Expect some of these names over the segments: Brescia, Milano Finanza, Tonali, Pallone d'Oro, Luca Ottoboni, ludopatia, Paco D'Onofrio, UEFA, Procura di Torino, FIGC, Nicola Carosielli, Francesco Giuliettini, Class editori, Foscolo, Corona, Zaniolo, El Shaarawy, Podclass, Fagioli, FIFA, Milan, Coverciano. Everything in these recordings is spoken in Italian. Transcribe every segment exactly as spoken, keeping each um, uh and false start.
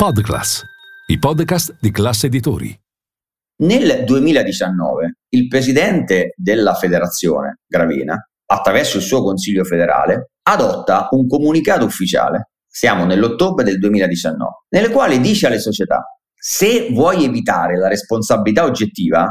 Podclass, i podcast di Class editori. Nel duemiladiciannove il presidente della federazione, Gravina, attraverso il suo consiglio federale, adotta un comunicato ufficiale, siamo nell'ottobre del duemiladiciannove, nel quale dice alle società: se vuoi evitare la responsabilità oggettiva,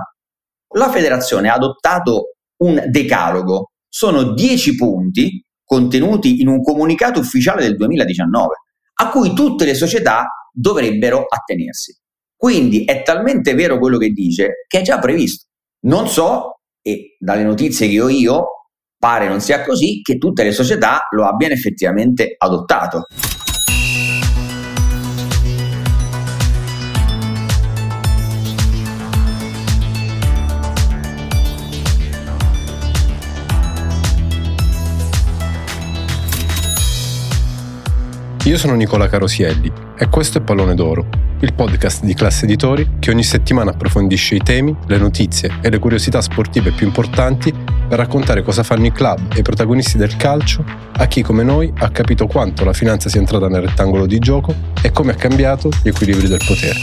la federazione ha adottato un decalogo, sono dieci punti contenuti in un comunicato ufficiale del duemiladiciannove, a cui tutte le società dovrebbero attenersi. Quindi è talmente vero quello che dice che è già previsto. Non so, e dalle notizie che ho io pare non sia così, che tutte le società lo abbiano effettivamente adottato. Io sono Nicola Carosielli e questo è Pallone d'Oro, il podcast di Class editori che ogni settimana approfondisce i temi, le notizie e le curiosità sportive più importanti per raccontare cosa fanno i club e i protagonisti del calcio a chi come noi ha capito quanto la finanza sia entrata nel rettangolo di gioco e come ha cambiato gli equilibri del potere.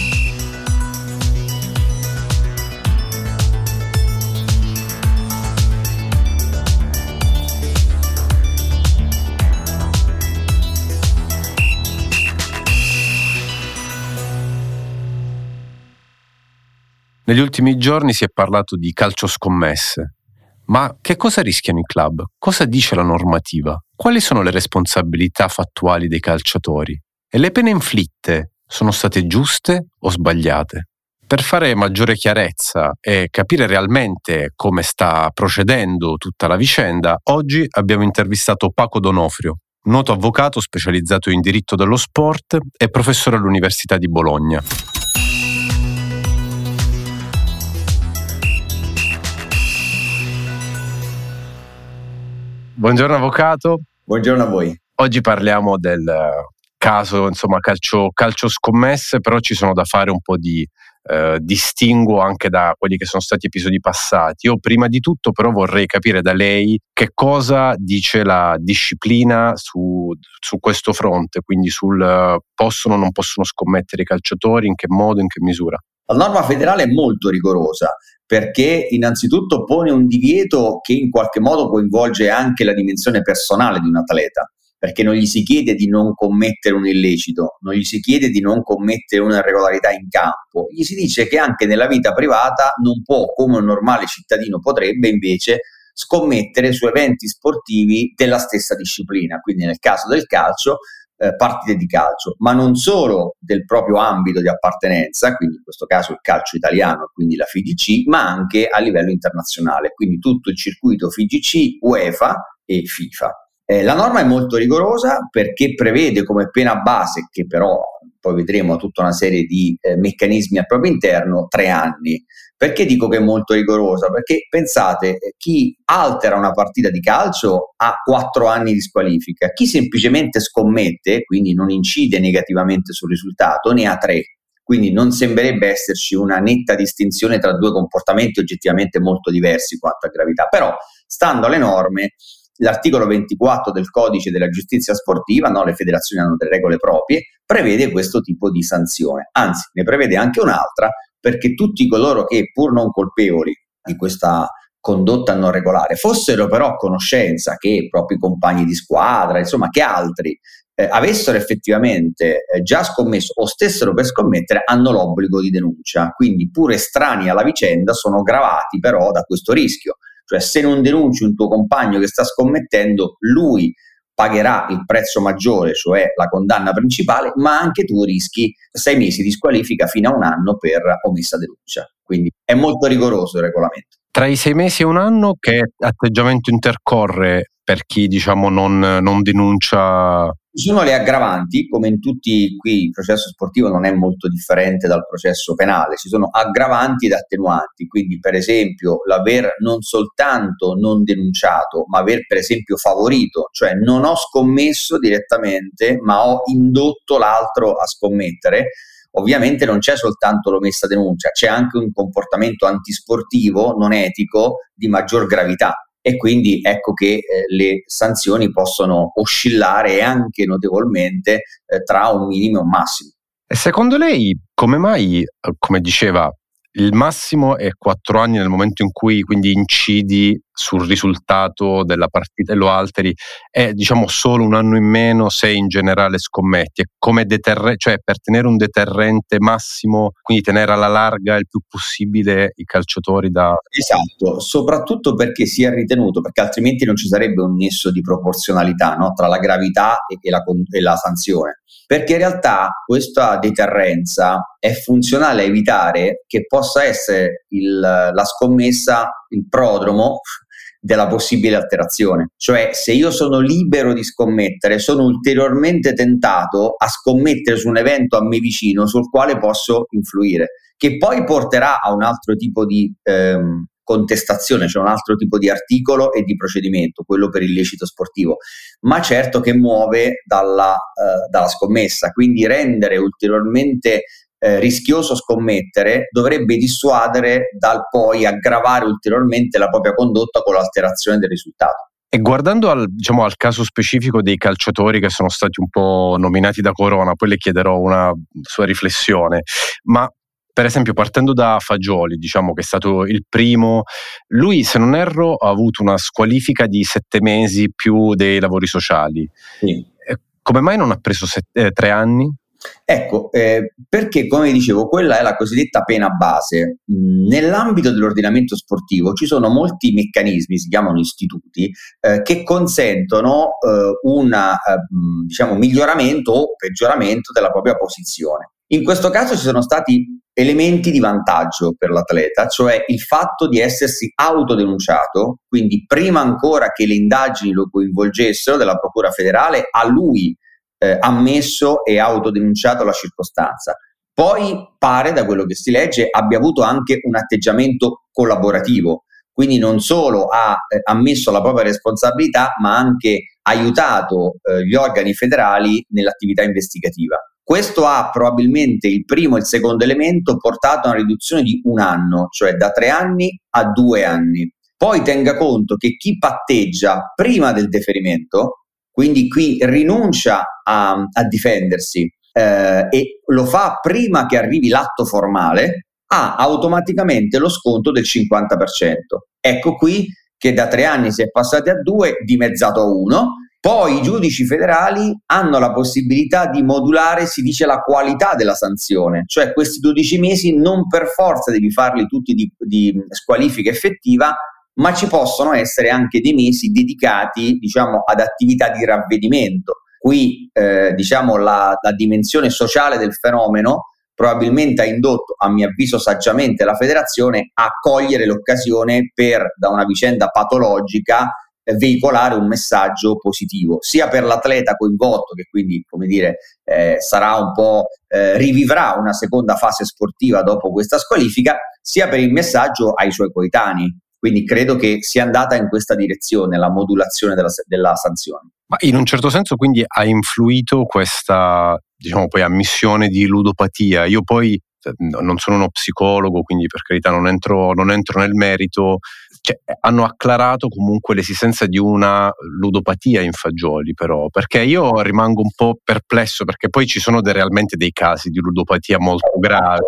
Negli ultimi giorni si è parlato di calcio scommesse, ma che cosa rischiano i club? Cosa dice la normativa? Quali sono le responsabilità fattuali dei calciatori? E le pene inflitte sono state giuste o sbagliate? Per fare maggiore chiarezza e capire realmente come sta procedendo tutta la vicenda, oggi abbiamo intervistato Paco D'Onofrio, noto avvocato specializzato in diritto dello sport e professore all'Università di Bologna. Buongiorno avvocato. Buongiorno a voi. Oggi parliamo del caso, insomma, calcio, calcio scommesse, però ci sono da fare un po' di eh, distinguo anche da quelli che sono stati episodi passati. Io prima di tutto però vorrei capire da lei che cosa dice la disciplina su, su questo fronte, quindi sul eh, possono o non possono scommettere i calciatori, in che modo, in che misura. La norma federale è molto rigorosa perché innanzitutto pone un divieto che in qualche modo coinvolge anche la dimensione personale di un atleta, perché non gli si chiede di non commettere un illecito, non gli si chiede di non commettere un'irregolarità in campo, gli si dice che anche nella vita privata non può, come un normale cittadino potrebbe invece, scommettere su eventi sportivi della stessa disciplina, quindi nel caso del calcio Eh, partite di calcio, ma non solo del proprio ambito di appartenenza, quindi in questo caso il calcio italiano, quindi la F I G C, ma anche a livello internazionale, quindi tutto il circuito F I G C, UEFA e FIFA. Eh, la norma è molto rigorosa perché prevede come pena base, che però poi vedremo tutta una serie di eh, meccanismi al proprio interno, tre anni. Perché dico che è molto rigorosa? Perché pensate, chi altera una partita di calcio ha quattro anni di squalifica, chi semplicemente scommette, quindi non incide negativamente sul risultato, ne ha tre. Quindi non sembrerebbe esserci una netta distinzione tra due comportamenti oggettivamente molto diversi quanto a gravità. Però, stando alle norme, l'articolo ventiquattro del codice della giustizia sportiva, no, le federazioni hanno delle regole proprie, prevede questo tipo di sanzione. Anzi, ne prevede anche un'altra, perché tutti coloro che, pur non colpevoli di questa condotta non regolare, fossero però a conoscenza che i propri compagni di squadra, insomma che altri, eh, avessero effettivamente eh, già scommesso o stessero per scommettere, hanno l'obbligo di denuncia. Quindi, pur estranei alla vicenda, sono gravati però da questo rischio. Cioè, se non denunci un tuo compagno che sta scommettendo, lui pagherà il prezzo maggiore, cioè la condanna principale, ma anche tu rischi sei mesi di squalifica fino a un anno per omessa denuncia. Quindi è molto rigoroso il regolamento. Tra i sei mesi e un anno che atteggiamento intercorre per chi diciamo non, non denuncia? Ci sono le aggravanti, come in tutti qui il processo sportivo non è molto differente dal processo penale, ci sono aggravanti ed attenuanti, quindi per esempio l'aver non soltanto non denunciato, ma aver per esempio favorito, cioè non ho scommesso direttamente ma ho indotto l'altro a scommettere. Ovviamente non c'è soltanto l'omessa denuncia, c'è anche un comportamento antisportivo, non etico, di maggior gravità, e quindi ecco che eh, le sanzioni possono oscillare anche notevolmente eh, tra un minimo e un massimo. E secondo lei come mai, come diceva, il massimo è quattro anni nel momento in cui quindi incidi sul risultato della partita e lo alteri, è diciamo solo un anno in meno se in generale scommetti, e come deterre- cioè per tenere un deterrente massimo, quindi tenere alla larga il più possibile i calciatori da... Esatto, soprattutto perché si è ritenuto, perché altrimenti non ci sarebbe un nesso di proporzionalità, no? Tra la gravità e la, e la sanzione. Perché in realtà questa deterrenza è funzionale a evitare che possa essere il, la scommessa il prodromo della possibile alterazione. Cioè, se io sono libero di scommettere, sono ulteriormente tentato a scommettere su un evento a me vicino sul quale posso influire, che poi porterà a un altro tipo di ehm, contestazione, cioè un altro tipo di articolo e di procedimento, quello per illecito sportivo, ma certo che muove dalla, eh, dalla scommessa, quindi rendere ulteriormente eh, rischioso scommettere dovrebbe dissuadere dal poi aggravare ulteriormente la propria condotta con l'alterazione del risultato. E guardando al, diciamo, al caso specifico dei calciatori che sono stati un po' nominati da Corona, poi le chiederò una sua riflessione, ma per esempio partendo da Fagioli, diciamo che è stato il primo, lui se non erro ha avuto una squalifica di sette mesi più dei lavori sociali. Sì. Come mai non ha preso set- eh, tre anni? Ecco, eh, perché come dicevo quella è la cosiddetta pena base. Nell'ambito dell'ordinamento sportivo ci sono molti meccanismi, si chiamano istituti, eh, che consentono eh, un eh, diciamo, miglioramento o peggioramento della propria posizione. In questo caso ci sono stati elementi di vantaggio per l'atleta, cioè il fatto di essersi autodenunciato, quindi prima ancora che le indagini lo coinvolgessero della Procura federale, a lui eh, ammesso e autodenunciato la circostanza. Poi pare, da quello che si legge, abbia avuto anche un atteggiamento collaborativo, quindi non solo ha eh, ammesso la propria responsabilità, ma ha anche aiutato eh, gli organi federali nell'attività investigativa. Questo ha probabilmente il primo e il secondo elemento portato a una riduzione di un anno, cioè da tre anni a due anni. Poi tenga conto che chi patteggia prima del deferimento, quindi chi rinuncia a, a difendersi eh, e lo fa prima che arrivi l'atto formale, ha automaticamente lo sconto del cinquanta per cento. Ecco qui che da tre anni si è passati a due, dimezzato a uno. Poi i giudici federali hanno la possibilità di modulare, si dice, la qualità della sanzione, cioè questi dodici mesi non per forza devi farli tutti di, di squalifica effettiva, ma ci possono essere anche dei mesi dedicati, diciamo, ad attività di ravvedimento. Qui eh, diciamo la, la dimensione sociale del fenomeno probabilmente ha indotto, a mio avviso saggiamente, la federazione a cogliere l'occasione per, da una vicenda patologica, veicolare un messaggio positivo sia per l'atleta coinvolto, che quindi, come dire, eh, sarà un po' eh, rivivrà una seconda fase sportiva dopo questa squalifica, sia per il messaggio ai suoi coetanei. Quindi credo che sia andata in questa direzione la modulazione della, della sanzione. Ma in un certo senso quindi ha influito questa, diciamo, poi ammissione di ludopatia. Io poi non sono uno psicologo, quindi per carità non entro, non entro nel merito. Cioè, hanno acclarato comunque l'esistenza di una ludopatia in Fagioli, però, perché io rimango un po' perplesso, perché poi ci sono de- realmente dei casi di ludopatia molto gravi.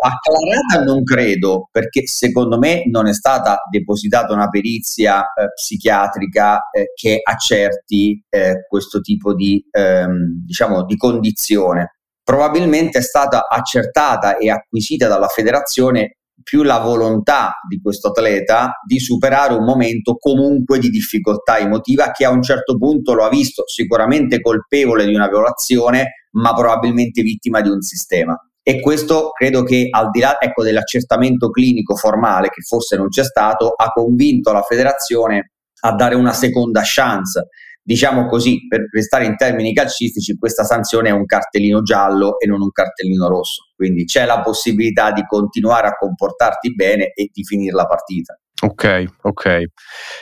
Acclarata non credo, perché secondo me non è stata depositata una perizia eh, psichiatrica eh, che accerti eh, questo tipo di, ehm, diciamo, di condizione. Probabilmente è stata accertata e acquisita dalla federazione più la volontà di questo atleta di superare un momento comunque di difficoltà emotiva che a un certo punto lo ha visto sicuramente colpevole di una violazione, ma probabilmente vittima di un sistema. E questo credo che, al di là, ecco, dell'accertamento clinico formale, che forse non c'è stato, ha convinto la federazione a dare una seconda chance. Diciamo così, per restare in termini calcistici, questa sanzione è un cartellino giallo e non un cartellino rosso, quindi c'è la possibilità di continuare a comportarti bene e di finire la partita. Ok, ok.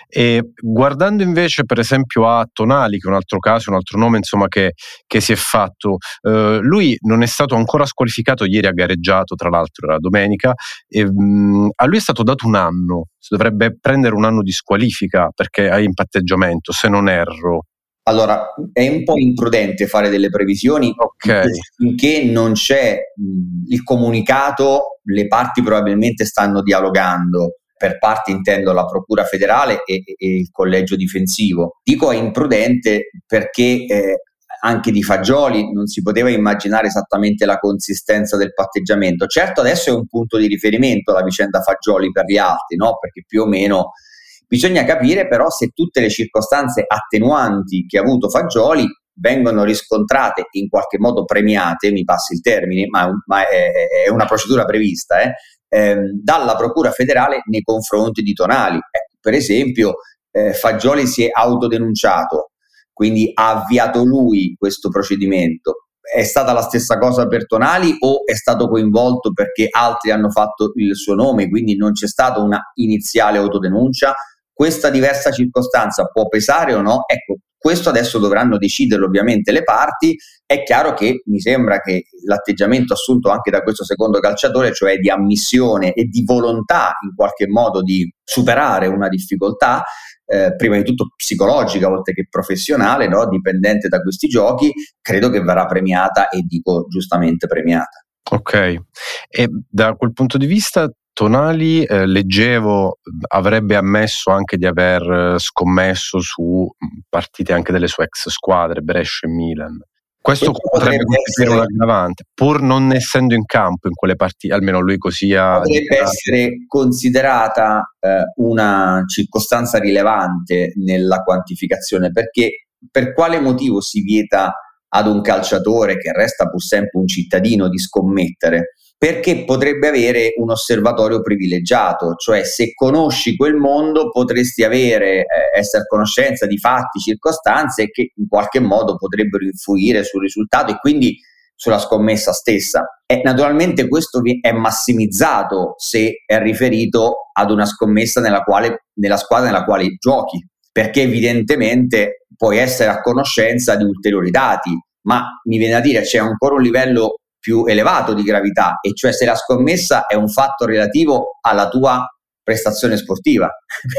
E guardando invece per esempio a Tonali, che è un altro caso, un altro nome insomma che, che si è fatto, eh, lui non è stato ancora squalificato, ieri ha gareggiato, tra l'altro era domenica, e, mh, a lui è stato dato un anno, si dovrebbe prendere un anno di squalifica perché è in patteggiamento, se non erro. Allora, è un po' imprudente fare delle previsioni, okay, finché non c'è mh, il comunicato, le parti probabilmente stanno dialogando. Per parte intendo la Procura federale e, e, e il collegio difensivo. Dico è imprudente perché eh, anche di Fagioli non si poteva immaginare esattamente la consistenza del patteggiamento. Certo, adesso è un punto di riferimento la vicenda Fagioli per gli altri, no? Perché più o meno bisogna capire però se tutte le circostanze attenuanti che ha avuto Fagioli vengono riscontrate in qualche modo premiate, mi passi il termine, ma, ma è, è una procedura prevista, eh? Dalla Procura federale nei confronti di Tonali. Ecco, per esempio eh, Fagioli si è autodenunciato, quindi ha avviato lui questo procedimento. È stata la stessa cosa per Tonali o è stato coinvolto perché altri hanno fatto il suo nome, quindi non c'è stata una iniziale autodenuncia? Questa diversa circostanza può pesare o no? Ecco, questo adesso dovranno deciderlo ovviamente le parti. È chiaro che mi sembra che l'atteggiamento assunto anche da questo secondo calciatore, cioè di ammissione e di volontà in qualche modo di superare una difficoltà, eh, prima di tutto psicologica oltre che professionale, no? Dipendente da questi giochi, credo che verrà premiata, e dico giustamente premiata. Ok, e da quel punto di vista Tonali, eh, leggevo, avrebbe ammesso anche di aver scommesso su partite anche delle sue ex squadre, Brescia e Milan. Questo, Questo potrebbe essere un aggravante, pur non essendo in campo in quelle partite, almeno lui così ha... Potrebbe essere considerata eh, una circostanza rilevante nella quantificazione, perché per quale motivo si vieta ad un calciatore, che resta pur sempre un cittadino, di scommettere? Perché potrebbe avere un osservatorio privilegiato, cioè se conosci quel mondo potresti avere, eh, essere a conoscenza di fatti, circostanze che in qualche modo potrebbero influire sul risultato e quindi sulla scommessa stessa. E naturalmente questo è massimizzato se è riferito ad una scommessa nella quale, nella squadra nella quale giochi, perché evidentemente puoi essere a conoscenza di ulteriori dati, ma mi viene a dire c'è ancora un livello più elevato di gravità, e cioè se la scommessa è un fatto relativo alla tua prestazione sportiva,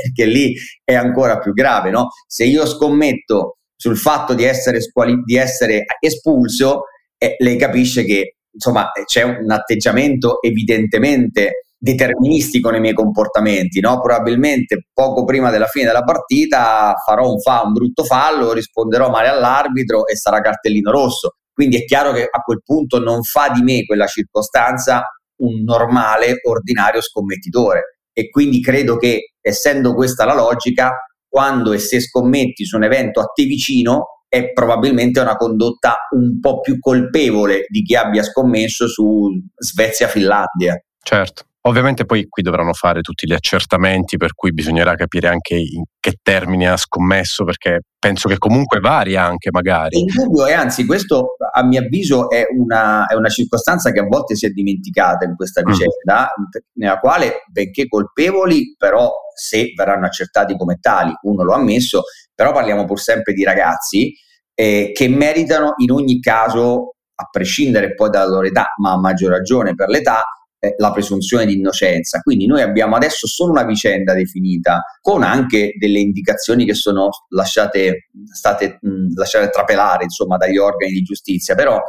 perché lì è ancora più grave, no? Se io scommetto sul fatto di essere, squali- di essere espulso, eh, lei capisce che insomma c'è un atteggiamento evidentemente deterministico nei miei comportamenti, no? Probabilmente poco prima della fine della partita farò un, fa- un brutto fallo, risponderò male all'arbitro e sarà cartellino rosso. Quindi è chiaro che a quel punto non fa di me quella circostanza un normale, ordinario scommettitore, e quindi credo che, essendo questa la logica, quando e se scommetti su un evento a te vicino è probabilmente una condotta un po' più colpevole di chi abbia scommesso su Svezia-Finlandia. Certo. Ovviamente poi qui dovranno fare tutti gli accertamenti, per cui bisognerà capire anche in che termini ha scommesso, perché penso che comunque varia anche magari. Il dubbio è, anzi questo a mio avviso è una, è una circostanza che a volte si è dimenticata in questa vicenda, mm. nella quale, benché colpevoli, però se verranno accertati come tali, uno lo ha ammesso, però parliamo pur sempre di ragazzi eh, che meritano in ogni caso, a prescindere poi dalla loro età, ma a maggior ragione per l'età, la presunzione di innocenza. Quindi noi abbiamo adesso solo una vicenda definita, con anche delle indicazioni che sono lasciate state mh, lasciate trapelare insomma dagli organi di giustizia, però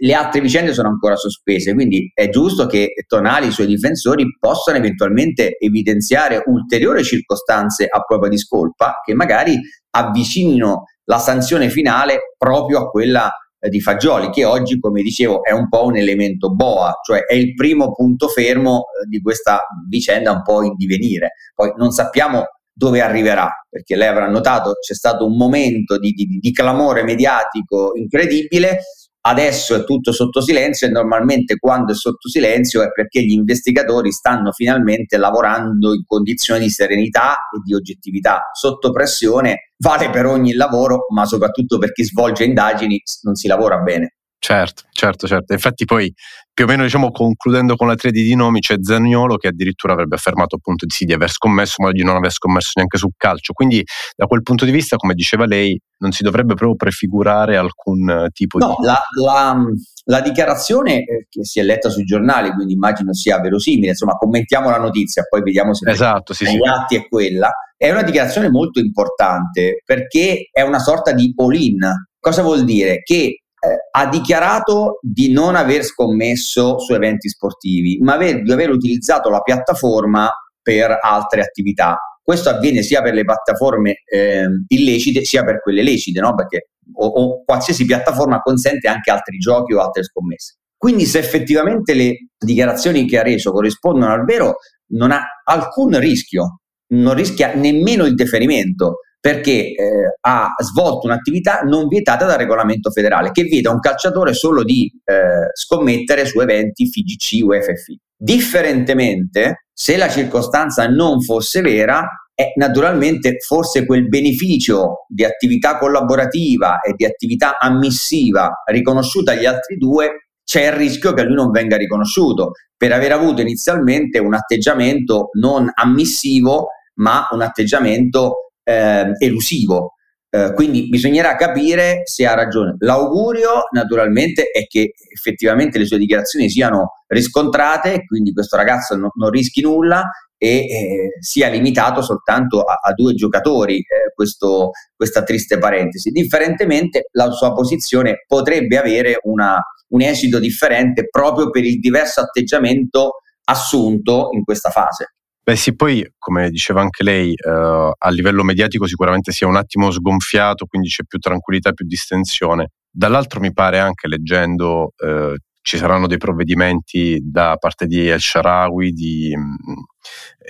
le altre vicende sono ancora sospese, quindi è giusto che Tonali e i suoi difensori possano eventualmente evidenziare ulteriori circostanze a propria discolpa che magari avvicinino la sanzione finale proprio a quella di Fagioli, che oggi, come dicevo, è un po' un elemento boa, cioè è il primo punto fermo di questa vicenda un po' in divenire. Poi non sappiamo dove arriverà, perché lei avrà notato c'è stato un momento di, di, di clamore mediatico incredibile, Adesso è tutto sotto silenzio e normalmente quando è sotto silenzio è perché gli investigatori stanno finalmente lavorando in condizioni di serenità e di oggettività. Sotto pressione vale per ogni lavoro, ma soprattutto per chi svolge indagini non si lavora bene. Certo, certo, certo. Infatti poi più o meno, diciamo, concludendo con la triade di nomi, c'è Zaniolo che addirittura avrebbe affermato appunto di sì di aver scommesso, ma di non aver scommesso neanche sul calcio. Quindi da quel punto di vista, come diceva lei, non si dovrebbe proprio prefigurare alcun tipo no, di... La, la, la dichiarazione che si è letta sui giornali, quindi immagino sia verosimile, insomma commentiamo la notizia, poi vediamo se esatto, sì, gli atti sì. È quella. È una dichiarazione molto importante perché è una sorta di all-in. Cosa vuol dire? Che Eh, ha dichiarato di non aver scommesso su eventi sportivi, ma aver, di aver utilizzato la piattaforma per altre attività. Questo avviene sia per le piattaforme eh, illecite sia per quelle lecite, no? Perché o, o qualsiasi piattaforma consente anche altri giochi o altre scommesse. Quindi se effettivamente le dichiarazioni che ha reso corrispondono al vero, non ha alcun rischio, non rischia nemmeno il deferimento, perché eh, ha svolto un'attività non vietata dal regolamento federale, che vieta a un calciatore solo di eh, scommettere su eventi F I G C o F F I. Differentemente, se la circostanza non fosse vera, eh, naturalmente forse quel beneficio di attività collaborativa e di attività ammissiva riconosciuta agli altri due, c'è il rischio che lui non venga riconosciuto, per aver avuto inizialmente un atteggiamento non ammissivo, ma un atteggiamento Eh, elusivo, eh, quindi bisognerà capire se ha ragione. L'augurio naturalmente è che effettivamente le sue dichiarazioni siano riscontrate, quindi questo ragazzo no, non rischi nulla e eh, sia limitato soltanto a, a due giocatori eh, questo, questa triste parentesi. Differentemente la sua posizione potrebbe avere una, un esito differente proprio per il diverso atteggiamento assunto in questa fase. Beh sì, poi come diceva anche lei, eh, a livello mediatico sicuramente si è un attimo sgonfiato, quindi c'è più tranquillità, più distensione. Dall'altro mi pare anche, leggendo, eh, ci saranno dei provvedimenti da parte di El Shaarawy, di, mh,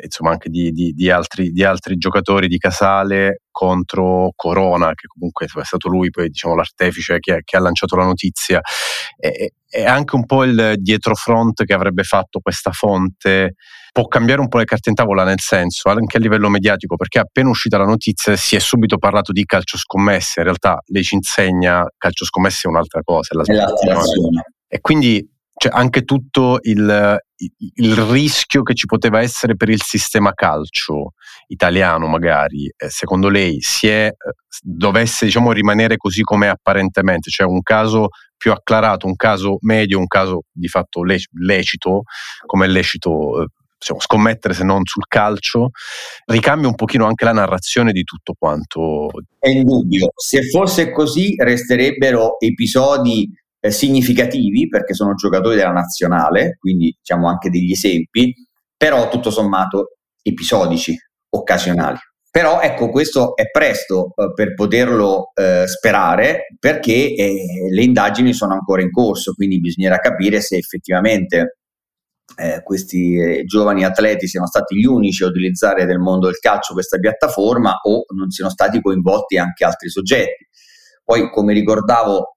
insomma anche di, di, di, altri, di altri giocatori di Casale contro Corona, che comunque è stato lui poi, diciamo, l'artefice che, che ha lanciato la notizia. E, e anche un po' il dietrofront che avrebbe fatto questa fonte può cambiare un po' le carte in tavola, nel senso anche a livello mediatico, perché appena uscita la notizia si è subito parlato di calcio scommesse. In realtà lei ci insegna calcio scommesse è un'altra cosa, è la situazione. E quindi cioè, anche tutto il, il rischio che ci poteva essere per il sistema calcio italiano, magari, secondo lei, si è, dovesse, diciamo, rimanere così come apparentemente, cioè un caso più acclarato, un caso medio, un caso di fatto le- lecito, come lecito eh, diciamo, scommettere se non sul calcio, ricambia un pochino anche la narrazione di tutto quanto. È indubbio, se fosse così resterebbero episodi Eh, significativi, perché sono giocatori della nazionale, quindi diciamo anche degli esempi, però tutto sommato episodici, occasionali. Però ecco, questo è presto eh, per poterlo eh, sperare, perché eh, le indagini sono ancora in corso, quindi bisognerà capire se effettivamente eh, questi eh, giovani atleti siano stati gli unici a utilizzare del mondo del calcio questa piattaforma o non siano stati coinvolti anche altri soggetti. Poi, come ricordavo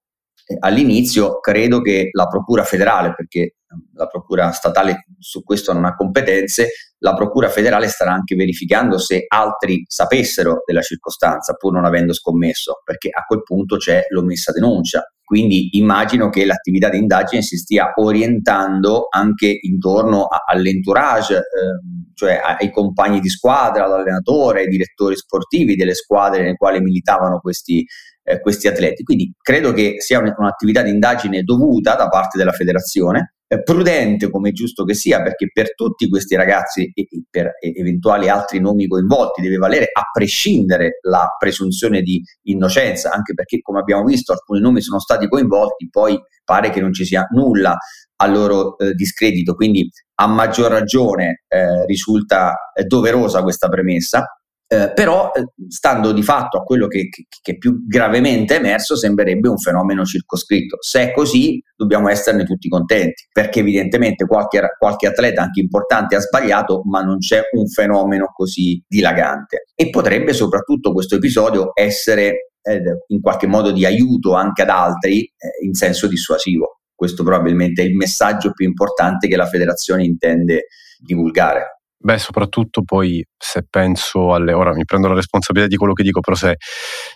all'inizio, credo che la Procura federale, perché la Procura statale su questo non ha competenze, la Procura federale starà anche verificando se altri sapessero della circostanza pur non avendo scommesso, perché a quel punto c'è l'omessa denuncia. Quindi immagino che l'attività di indagine si stia orientando anche intorno a, all'entourage, eh, cioè ai compagni di squadra, all'allenatore, ai direttori sportivi delle squadre nelle quali militavano questi Eh, questi atleti. Quindi credo che sia un, un'attività di indagine dovuta da parte della federazione, eh, prudente come è giusto che sia, perché per tutti questi ragazzi e, e per e eventuali altri nomi coinvolti deve valere a prescindere la presunzione di innocenza, anche perché, come abbiamo visto, alcuni nomi sono stati coinvolti, poi pare che non ci sia nulla a loro eh, discredito, quindi a maggior ragione eh, risulta eh, doverosa questa premessa. Eh, però, eh, stando di fatto a quello che, che, che più gravemente è emerso, sembrerebbe un fenomeno circoscritto. Se è così, dobbiamo esserne tutti contenti, perché evidentemente qualche, qualche atleta, anche importante, ha sbagliato, ma non c'è un fenomeno così dilagante. E potrebbe soprattutto questo episodio essere eh, in qualche modo di aiuto anche ad altri eh, in senso dissuasivo. Questo probabilmente è il messaggio più importante che la federazione intende divulgare. Beh, soprattutto poi se penso alle... Ora mi prendo la responsabilità di quello che dico, però se,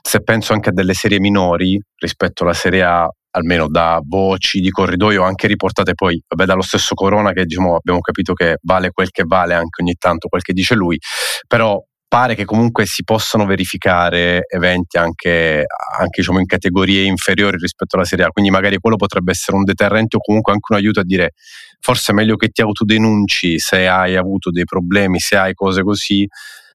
se penso anche a delle serie minori rispetto alla Serie A, almeno da voci di corridoio anche riportate poi vabbè, dallo stesso Corona, che diciamo, abbiamo capito che vale quel che vale anche ogni tanto quel che dice lui, però pare che comunque si possano verificare eventi anche, anche diciamo, in categorie inferiori rispetto alla Serie A, quindi magari quello potrebbe essere un deterrente o comunque anche un aiuto a dire forse è meglio che ti autodenunci se hai avuto dei problemi, se hai cose così,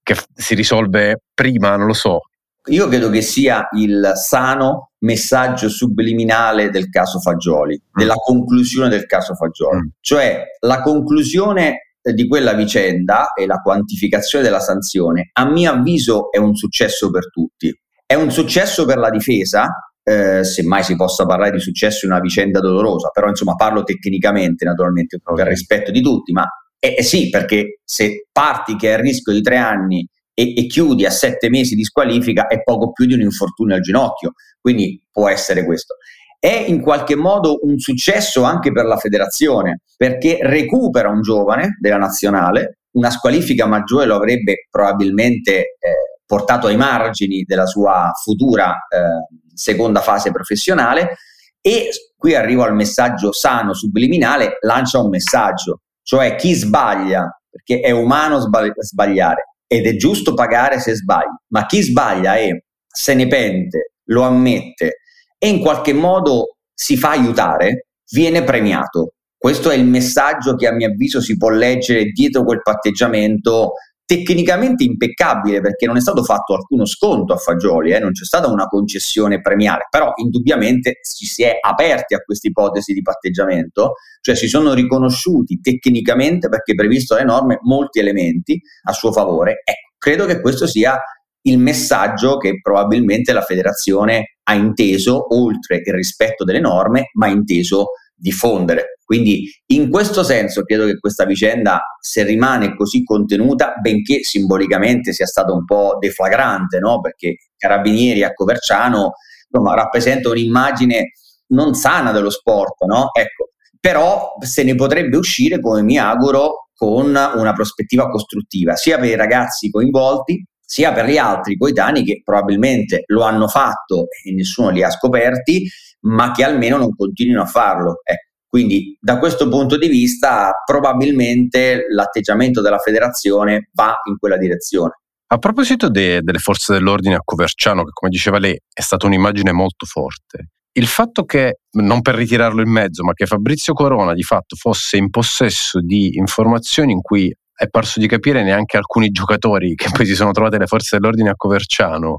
che si risolve prima, non lo so. Io credo che sia il sano messaggio subliminale del caso Fagioli, mm. della conclusione del caso Fagioli, mm. cioè la conclusione di quella vicenda e la quantificazione della sanzione, a mio avviso, è un successo per tutti. È un successo per la difesa, eh, semmai si possa parlare di successo in una vicenda dolorosa, però insomma parlo tecnicamente naturalmente per rispetto di tutti, ma eh, eh sì, perché se parti che è a rischio di tre anni E, e chiudi a sette mesi di squalifica è poco più di un infortunio al ginocchio, quindi può essere questo. È in qualche modo un successo anche per la federazione, perché recupera un giovane della nazionale, una squalifica maggiore lo avrebbe probabilmente eh, portato ai margini della sua futura eh, seconda fase professionale, e qui arrivo al messaggio sano subliminale, lancia un messaggio, cioè chi sbaglia, perché è umano sbagli- sbagliare, ed è giusto pagare se sbagli, ma chi sbaglia e se ne pente, lo ammette e in qualche modo si fa aiutare, viene premiato. Questo è il messaggio che a mio avviso si può leggere dietro quel patteggiamento tecnicamente impeccabile, perché non è stato fatto alcuno sconto a Fagioli, eh, non c'è stata una concessione premiale, però indubbiamente ci si è aperti a questa ipotesi di patteggiamento, cioè si sono riconosciuti tecnicamente, perché previsto dalle norme, molti elementi a suo favore. Ecco, credo che questo sia il messaggio che probabilmente la federazione ha inteso, oltre il rispetto delle norme, ma ha inteso diffondere. Quindi in questo senso credo che questa vicenda, se rimane così contenuta, benché simbolicamente sia stata un po' deflagrante, no? Perché Carabinieri a Coverciano insomma, rappresenta un'immagine non sana dello sport, no? Ecco, però se ne potrebbe uscire, come mi auguro, con una prospettiva costruttiva, sia per i ragazzi coinvolti, sia per gli altri coetanei che probabilmente lo hanno fatto e nessuno li ha scoperti, ma che almeno non continuino a farlo. Eh, quindi da questo punto di vista probabilmente l'atteggiamento della federazione va in quella direzione. A proposito de- delle forze dell'ordine a Coverciano, che come diceva lei è stata un'immagine molto forte, il fatto che, non per ritirarlo in mezzo, ma che Fabrizio Corona di fatto fosse in possesso di informazioni in cui è parso di capire neanche alcuni giocatori che poi si sono trovati alle forze dell'ordine a Coverciano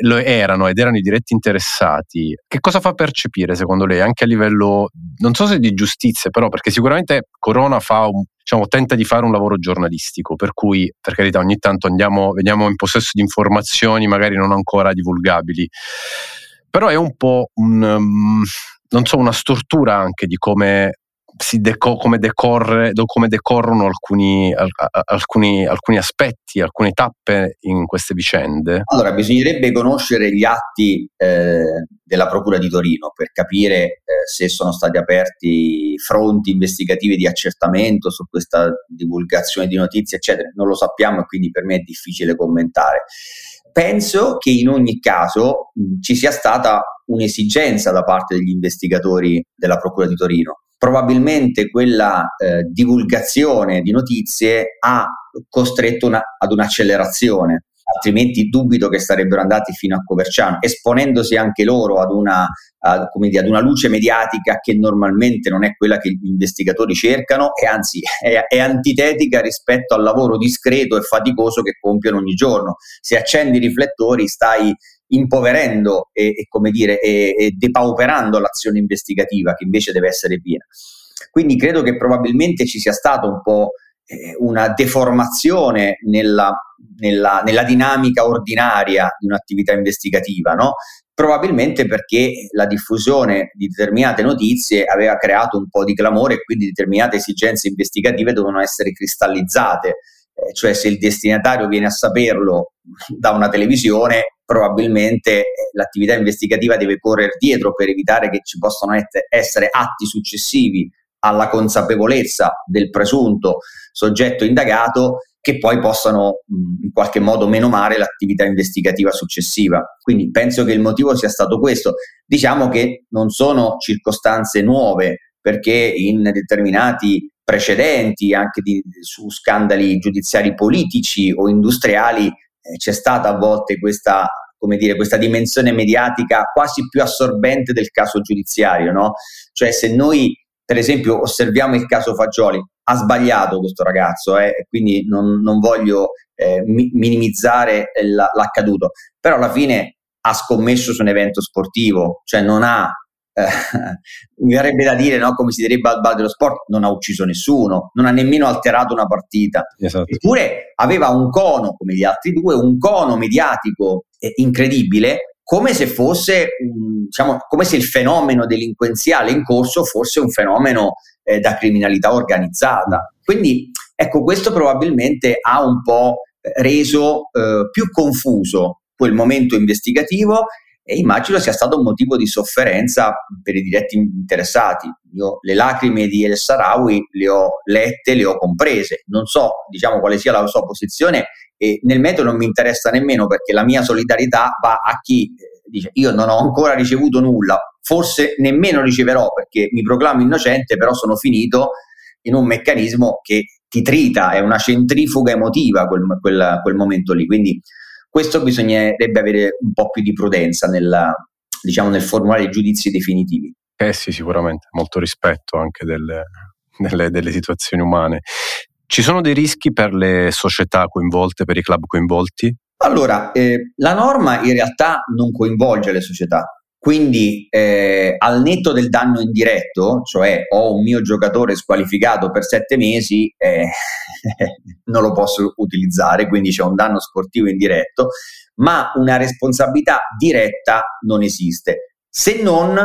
lo erano ed erano i diretti interessati. Che cosa fa percepire secondo lei anche a livello, non so se di giustizia, però, perché sicuramente Corona fa un, diciamo, tenta di fare un lavoro giornalistico, per cui per carità ogni tanto andiamo veniamo in possesso di informazioni magari non ancora divulgabili, però è un po' un, um, non so, una stortura anche di come Si deco- come, decorre, do- come decorrono alcuni, al- alcuni, alcuni aspetti, alcune tappe in queste vicende? Allora, bisognerebbe conoscere gli atti eh, della Procura di Torino per capire eh, se sono stati aperti fronti investigativi di accertamento su questa divulgazione di notizie, eccetera. Non lo sappiamo e quindi per me è difficile commentare. Penso che in ogni caso mh, ci sia stata un'esigenza da parte degli investigatori della Procura di Torino. Probabilmente quella eh, divulgazione di notizie ha costretto una, ad un'accelerazione, altrimenti dubito che sarebbero andati fino a Coverciano, esponendosi anche loro ad una, a, come dire, ad una luce mediatica che normalmente non è quella che gli investigatori cercano e anzi è, è antitetica rispetto al lavoro discreto e faticoso che compiono ogni giorno. Se accendi i riflettori stai impoverendo e, e come dire e, e depauperando l'azione investigativa che invece deve essere piena. Quindi credo che probabilmente ci sia stata un po' eh, una deformazione nella, nella, nella dinamica ordinaria di un'attività investigativa, no? Probabilmente perché la diffusione di determinate notizie aveva creato un po' di clamore e quindi determinate esigenze investigative dovevano essere cristallizzate, eh, cioè se il destinatario viene a saperlo da una televisione probabilmente l'attività investigativa deve correre dietro per evitare che ci possano et- essere atti successivi alla consapevolezza del presunto soggetto indagato che poi possano mh, in qualche modo menomare l'attività investigativa successiva. Quindi penso che il motivo sia stato questo. Diciamo che non sono circostanze nuove, perché in determinati precedenti, anche di, su scandali giudiziari politici o industriali, eh, c'è stata a volte questa, come dire, questa dimensione mediatica quasi più assorbente del caso giudiziario, no? Cioè, se noi per esempio osserviamo il caso Fagioli, ha sbagliato questo ragazzo, eh, quindi non, non voglio eh, minimizzare l- l'accaduto, però alla fine ha scommesso su un evento sportivo, cioè non ha, eh, mi verrebbe da dire, no, come si direbbe al bar dello sport, non ha ucciso nessuno, non ha nemmeno alterato una partita, esatto. Eppure aveva un cono, come gli altri due, un cono mediatico eh, incredibile, come se fosse, diciamo, come se il fenomeno delinquenziale in corso fosse un fenomeno eh, da criminalità organizzata. Quindi, ecco, questo probabilmente ha un po' reso eh, più confuso quel momento investigativo e immagino sia stato un motivo di sofferenza per i diretti interessati. Io le lacrime di El Shaarawy le ho lette, le ho comprese, non so, diciamo, quale sia la sua posizione, e nel metodo non mi interessa nemmeno, perché la mia solidarietà va a chi dice io non ho ancora ricevuto nulla, forse nemmeno riceverò, perché mi proclamo innocente, però sono finito in un meccanismo che ti trita, è una centrifuga emotiva quel, quel, quel momento lì. Quindi questo, bisognerebbe avere un po' più di prudenza nella, diciamo, nel formulare i giudizi definitivi. Eh sì, sicuramente, molto rispetto anche delle, delle, delle situazioni umane. Ci sono dei rischi per le società coinvolte, per i club coinvolti? Allora, eh, la norma in realtà non coinvolge le società, quindi eh, al netto del danno indiretto, cioè ho un mio giocatore squalificato per sette mesi, eh, non lo posso utilizzare, quindi c'è un danno sportivo indiretto, ma una responsabilità diretta non esiste, se non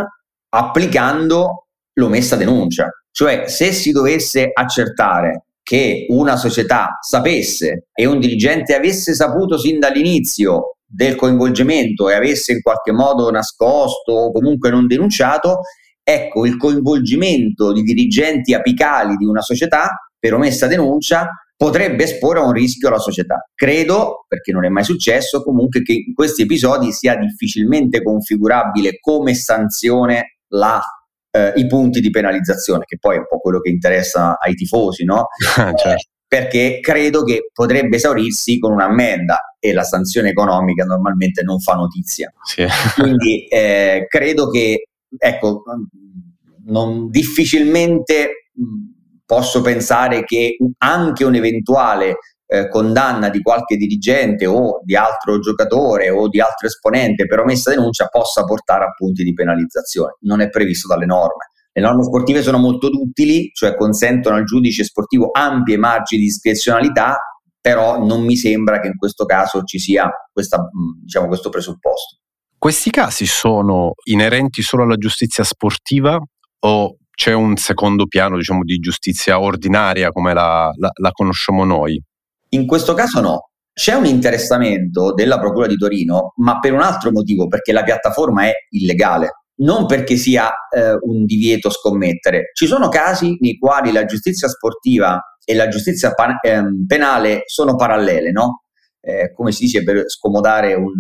applicando l'omessa denuncia. Cioè, se si dovesse accertare che una società sapesse e un dirigente avesse saputo sin dall'inizio del coinvolgimento e avesse in qualche modo nascosto o comunque non denunciato, ecco, il coinvolgimento di dirigenti apicali di una società per omessa denuncia potrebbe esporre a un rischio alla società. Credo, perché non è mai successo, comunque che in questi episodi sia difficilmente configurabile come sanzione la Eh, i punti di penalizzazione, che poi è un po' quello che interessa ai tifosi, no? eh, certo. Perché credo che potrebbe esaurirsi con un'ammenda e la sanzione economica normalmente non fa notizia, sì. Quindi eh, credo che, ecco, non, difficilmente posso pensare che anche un'eventuale eh, condanna di qualche dirigente o di altro giocatore o di altro esponente per omessa denuncia possa portare a punti di penalizzazione. Non è previsto dalle norme. Le norme sportive sono molto duttili, cioè consentono al giudice sportivo ampi margini di discrezionalità, però non mi sembra che in questo caso ci sia questa, diciamo, questo presupposto. Questi casi sono inerenti solo alla giustizia sportiva o c'è un secondo piano, diciamo, di giustizia ordinaria come la, la, la conosciamo noi? In questo caso no, c'è un interessamento della Procura di Torino, ma per un altro motivo, perché la piattaforma è illegale, non perché sia eh, un divieto scommettere. Ci sono casi nei quali la giustizia sportiva e la giustizia pan- ehm, penale sono parallele, no? Eh, come si dice, per scomodare un,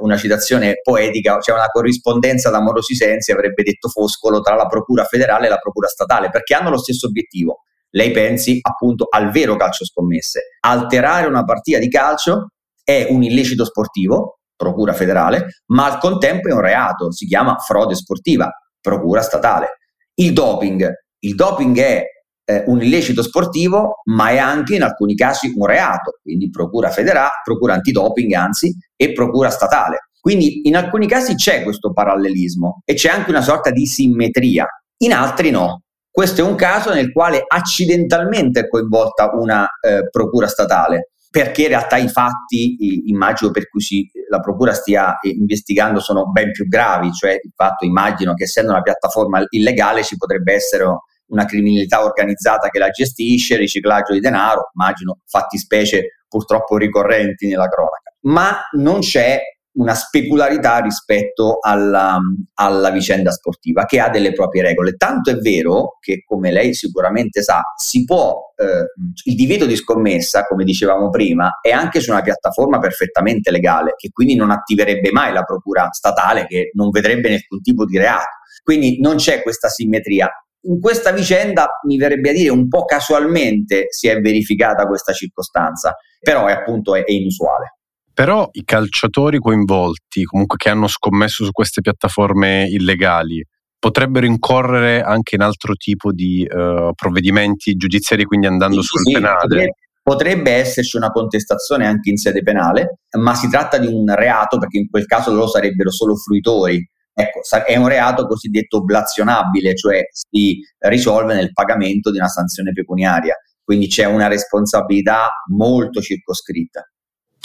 una citazione poetica, c'è cioè una corrispondenza da morosi sensi, avrebbe detto Foscolo, tra la procura federale e la procura statale, perché hanno lo stesso obiettivo. Lei pensi appunto al vero calcio scommesse. Alterare una partita di calcio è un illecito sportivo, procura federale, ma al contempo è un reato, si chiama frode sportiva, procura statale. Il doping, il doping è eh, un illecito sportivo, ma è anche in alcuni casi un reato, quindi procura federale, procura antidoping anzi, e procura statale. Quindi in alcuni casi c'è questo parallelismo e c'è anche una sorta di simmetria, in altri no. Questo è un caso nel quale accidentalmente è coinvolta una eh, procura statale, perché in realtà i fatti, immagino, per cui si, la procura stia investigando sono ben più gravi, cioè il fatto, immagino, che essendo una piattaforma illegale ci potrebbe essere una criminalità organizzata che la gestisce, riciclaggio di denaro, immagino fattispecie purtroppo ricorrenti nella cronaca, ma non c'è una specularità rispetto alla, alla vicenda sportiva, che ha delle proprie regole. Tanto è vero che, come lei sicuramente sa, si può eh, il divieto di scommessa, come dicevamo prima, è anche su una piattaforma perfettamente legale, che quindi non attiverebbe mai la procura statale, che non vedrebbe nessun tipo di reato. Quindi non c'è questa simmetria. In questa vicenda, mi verrebbe a dire, un po' casualmente si è verificata questa circostanza, però è appunto è, è inusuale. Però i calciatori coinvolti, comunque che hanno scommesso su queste piattaforme illegali, potrebbero incorrere anche in altro tipo di uh, provvedimenti giudiziari, quindi andando sì, sul sì, penale? Potrebbe, potrebbe esserci una contestazione anche in sede penale, ma si tratta di un reato, perché in quel caso loro sarebbero solo fruitori. Ecco, è un reato cosiddetto oblazionabile, cioè si risolve nel pagamento di una sanzione pecuniaria, quindi c'è una responsabilità molto circoscritta.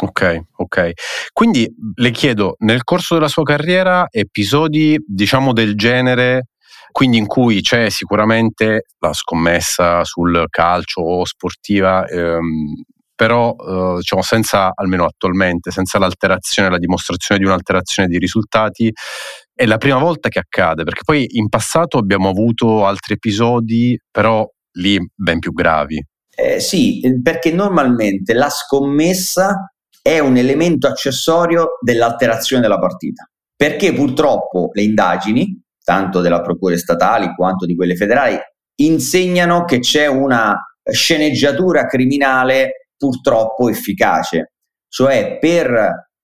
Ok, ok. Quindi le chiedo, nel corso della sua carriera, episodi diciamo del genere, quindi in cui c'è sicuramente la scommessa sul calcio o sportiva, ehm, però eh, diciamo senza, almeno attualmente, senza l'alterazione, la dimostrazione di un'alterazione di risultati, è la prima volta che accade, perché poi in passato abbiamo avuto altri episodi, però lì ben più gravi. Eh, sì, perché normalmente la scommessa è un elemento accessorio dell'alterazione della partita, perché purtroppo le indagini, tanto della procura statali quanto di quelle federali, insegnano che c'è una sceneggiatura criminale purtroppo efficace, cioè per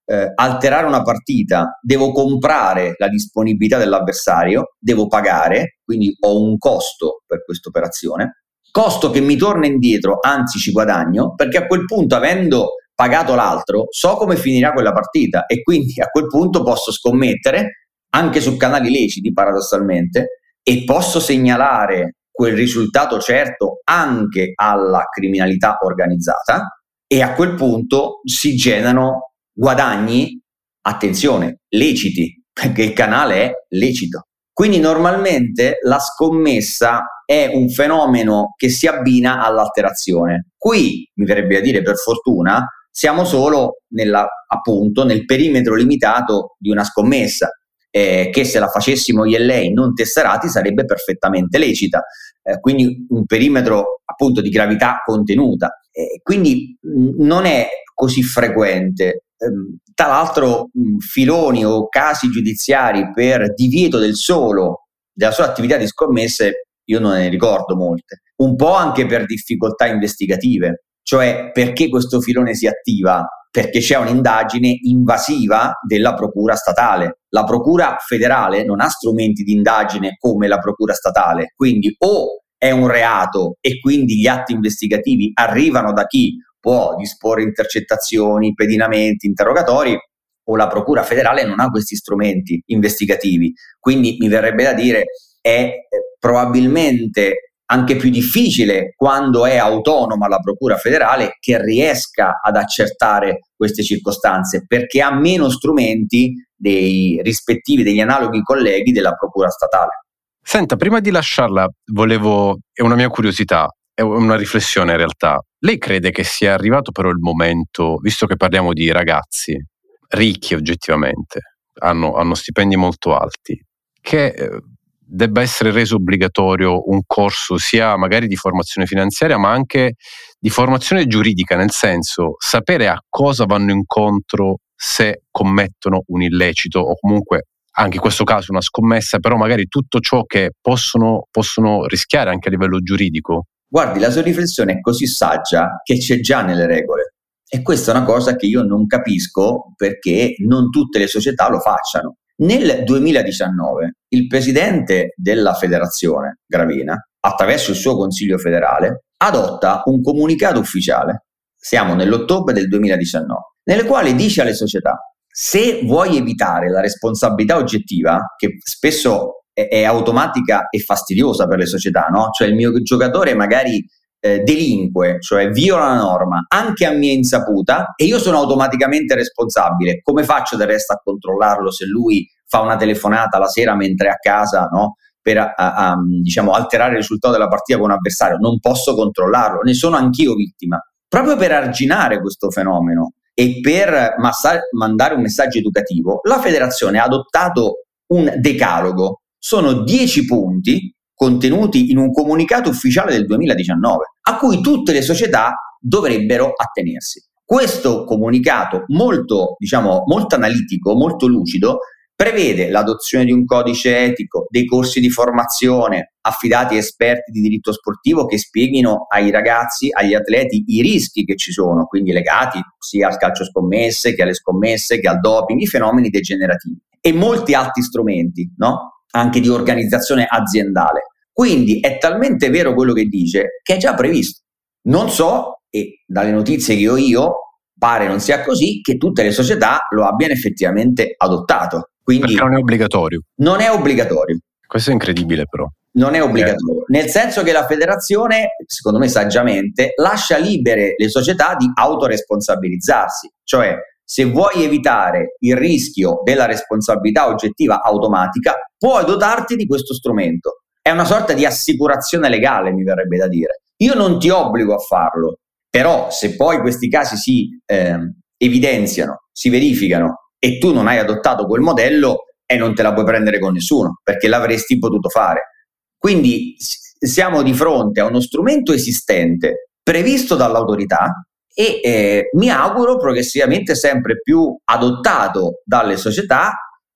eh, alterare una partita devo comprare la disponibilità dell'avversario, devo pagare, quindi ho un costo per questa operazione, costo che mi torna indietro, anzi ci guadagno, perché a quel punto, avendo pagato l'altro, so come finirà quella partita e quindi a quel punto posso scommettere anche su canali leciti, paradossalmente, e posso segnalare quel risultato certo anche alla criminalità organizzata, e a quel punto si generano guadagni, attenzione, leciti, perché il canale è lecito. Quindi normalmente la scommessa è un fenomeno che si abbina all'alterazione. Qui, mi verrebbe a dire per fortuna, siamo solo nella, appunto, nel perimetro limitato di una scommessa eh, che, se la facessimo io e lei non tesserati, sarebbe perfettamente lecita, eh, quindi un perimetro appunto di gravità contenuta, eh, quindi mh, non è così frequente. Ehm, tra l'altro mh, filoni o casi giudiziari per divieto del solo della sola attività di scommesse io non ne ricordo molte, un po' anche per difficoltà investigative. Cioè, perché questo filone si attiva? Perché c'è un'indagine invasiva della procura statale. La procura federale non ha strumenti di indagine come la procura statale, quindi o è un reato e quindi gli atti investigativi arrivano da chi può disporre intercettazioni, pedinamenti, interrogatori, o la procura federale non ha questi strumenti investigativi. Quindi mi verrebbe da dire è probabilmente anche più difficile quando è autonoma la procura federale che riesca ad accertare queste circostanze, perché ha meno strumenti dei rispettivi, degli analoghi colleghi della procura statale. Senta, prima di lasciarla, volevo, è una mia curiosità, è una riflessione in realtà. Lei crede che sia arrivato però il momento, visto che parliamo di ragazzi ricchi oggettivamente, hanno, hanno stipendi molto alti, che debba essere reso obbligatorio un corso sia magari di formazione finanziaria ma anche di formazione giuridica, nel senso sapere a cosa vanno incontro se commettono un illecito o comunque anche in questo caso una scommessa, però magari tutto ciò che possono, possono rischiare anche a livello giuridico? Guardi, la sua riflessione è così saggia che c'è già nelle regole, e questa è una cosa che io non capisco perché non tutte le società lo facciano. Nel duemiladiciannove il presidente della federazione, Gravina, attraverso il suo consiglio federale, adotta un comunicato ufficiale, siamo nell'ottobre del duemiladiciannove, nel quale dice alle società: se vuoi evitare la responsabilità oggettiva, che spesso è, è automatica e fastidiosa per le società, no? Cioè il mio giocatore magari eh, delinque, cioè viola la norma, anche a mia insaputa, e io sono automaticamente responsabile, come faccio del resto a controllarlo se lui fa una telefonata la sera mentre è a casa, no? Per a, a, diciamo, alterare il risultato della partita con un avversario, non posso controllarlo, ne sono anch'io vittima. Proprio per arginare questo fenomeno e per massa- mandare un messaggio educativo, la federazione ha adottato un decalogo. Sono dieci punti contenuti in un comunicato ufficiale del duemiladiciannove, a cui tutte le società dovrebbero attenersi. Questo comunicato molto, diciamo, molto analitico, molto lucido, prevede l'adozione di un codice etico, dei corsi di formazione affidati a esperti di diritto sportivo che spieghino ai ragazzi, agli atleti, i rischi che ci sono, quindi legati sia al calcio scommesse che alle scommesse, che al doping, i fenomeni degenerativi e molti altri strumenti, no? Anche di organizzazione aziendale. Quindi è talmente vero quello che dice che è già previsto. Non so, e dalle notizie che ho io pare non sia così, che tutte le società lo abbiano effettivamente adottato. Quindi, perché non è obbligatorio. Non è obbligatorio. Questo è incredibile però. Non è obbligatorio, eh. Nel senso che la federazione, secondo me saggiamente, lascia libere le società di autoresponsabilizzarsi. Cioè, se vuoi evitare il rischio della responsabilità oggettiva automatica, puoi dotarti di questo strumento. È una sorta di assicurazione legale, mi verrebbe da dire. Io non ti obbligo a farlo, però se poi questi casi si eh, evidenziano, si verificano e tu non hai adottato quel modello, e eh, non te la puoi prendere con nessuno, perché l'avresti potuto fare. Quindi siamo di fronte a uno strumento esistente, previsto dall'autorità, e eh, mi auguro progressivamente sempre più adottato dalle società,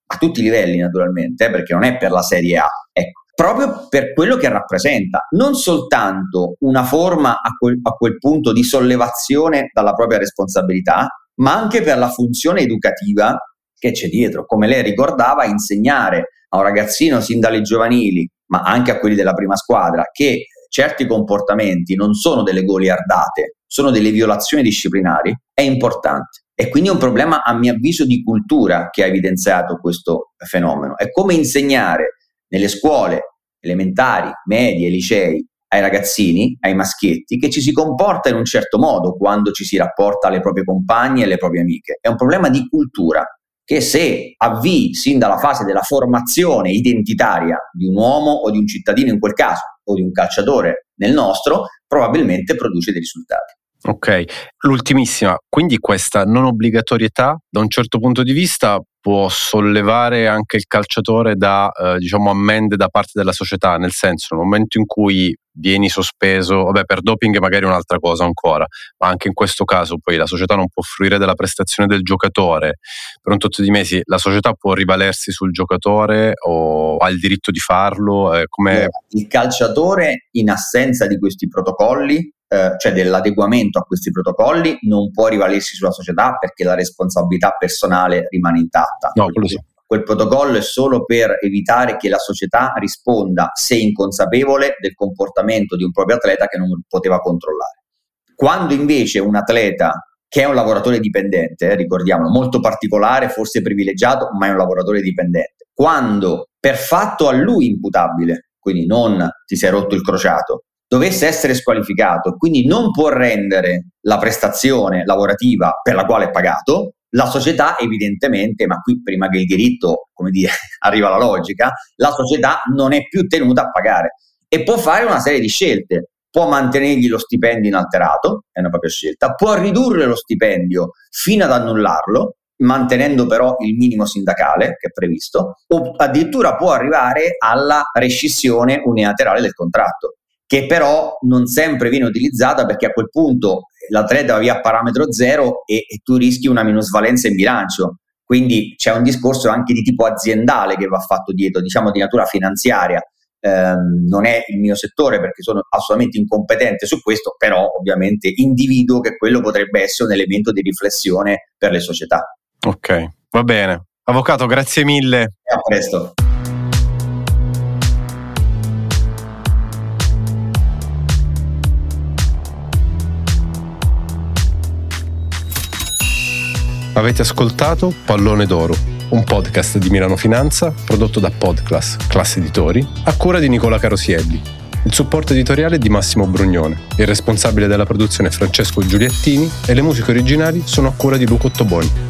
a tutti i livelli naturalmente, eh, perché non è per la Serie A, ecco, proprio per quello che rappresenta, non soltanto una forma a quel, a quel punto di sollevazione dalla propria responsabilità, ma anche per la funzione educativa che c'è dietro, come lei ricordava, insegnare a un ragazzino sin dalle giovanili, ma anche a quelli della prima squadra, che certi comportamenti non sono delle goliardate, sono delle violazioni disciplinari, è importante. E quindi è un problema, a mio avviso, di cultura che ha evidenziato questo fenomeno. È come insegnare nelle scuole elementari, medie, licei, ai ragazzini, ai maschietti, che ci si comporta in un certo modo quando ci si rapporta alle proprie compagne e alle proprie amiche. È un problema di cultura che, se avvii sin dalla fase della formazione identitaria di un uomo o di un cittadino in quel caso, o di un calciatore nel nostro, probabilmente produce dei risultati. Ok, l'ultimissima. Quindi questa non obbligatorietà, da un certo punto di vista, può sollevare anche il calciatore da, eh, diciamo, ammende da parte della società, nel senso, nel momento in cui vieni sospeso, vabbè, per doping magari un'altra cosa ancora, ma anche in questo caso poi la società non può fruire della prestazione del giocatore per un tot di mesi, la società può rivalersi sul giocatore o ha il diritto di farlo? Eh, come il calciatore, in assenza di questi protocolli, eh, cioè dell'adeguamento a questi protocolli, non può rivalersi sulla società, perché la responsabilità personale rimane intatta. No, quello sì. Quel protocollo è solo per evitare che la società risponda, se inconsapevole, del comportamento di un proprio atleta che non poteva controllare. Quando invece un atleta, che è un lavoratore dipendente, eh, ricordiamolo, molto particolare, forse privilegiato, ma è un lavoratore dipendente, quando per fatto a lui imputabile, quindi non ti sei rotto il crociato, dovesse essere squalificato, quindi non può rendere la prestazione lavorativa per la quale è pagato, la società evidentemente, ma qui prima che il diritto, come dire, arriva la logica, la società non è più tenuta a pagare e può fare una serie di scelte. Può mantenergli lo stipendio inalterato, è una propria scelta, può ridurre lo stipendio fino ad annullarlo, mantenendo però il minimo sindacale che è previsto, o addirittura può arrivare alla rescissione unilaterale del contratto, che però non sempre viene utilizzata, perché a quel punto l'atleta va via a parametro zero e, e tu rischi una minusvalenza in bilancio. Quindi c'è un discorso anche di tipo aziendale che va fatto dietro, diciamo di natura finanziaria. Eh, non è il mio settore, perché sono assolutamente incompetente su questo, però ovviamente individuo che quello potrebbe essere un elemento di riflessione per le società. Ok, va bene. Avvocato, grazie mille. E a presto. Avete ascoltato Pallone d'Oro, un podcast di Milano Finanza prodotto da Podclass, Class editori, a cura di Nicola Carosielli. Il supporto editoriale è di Massimo Brugnone, il responsabile della produzione è Francesco Giuliettini e le musiche originali sono a cura di Luca Ottoboni.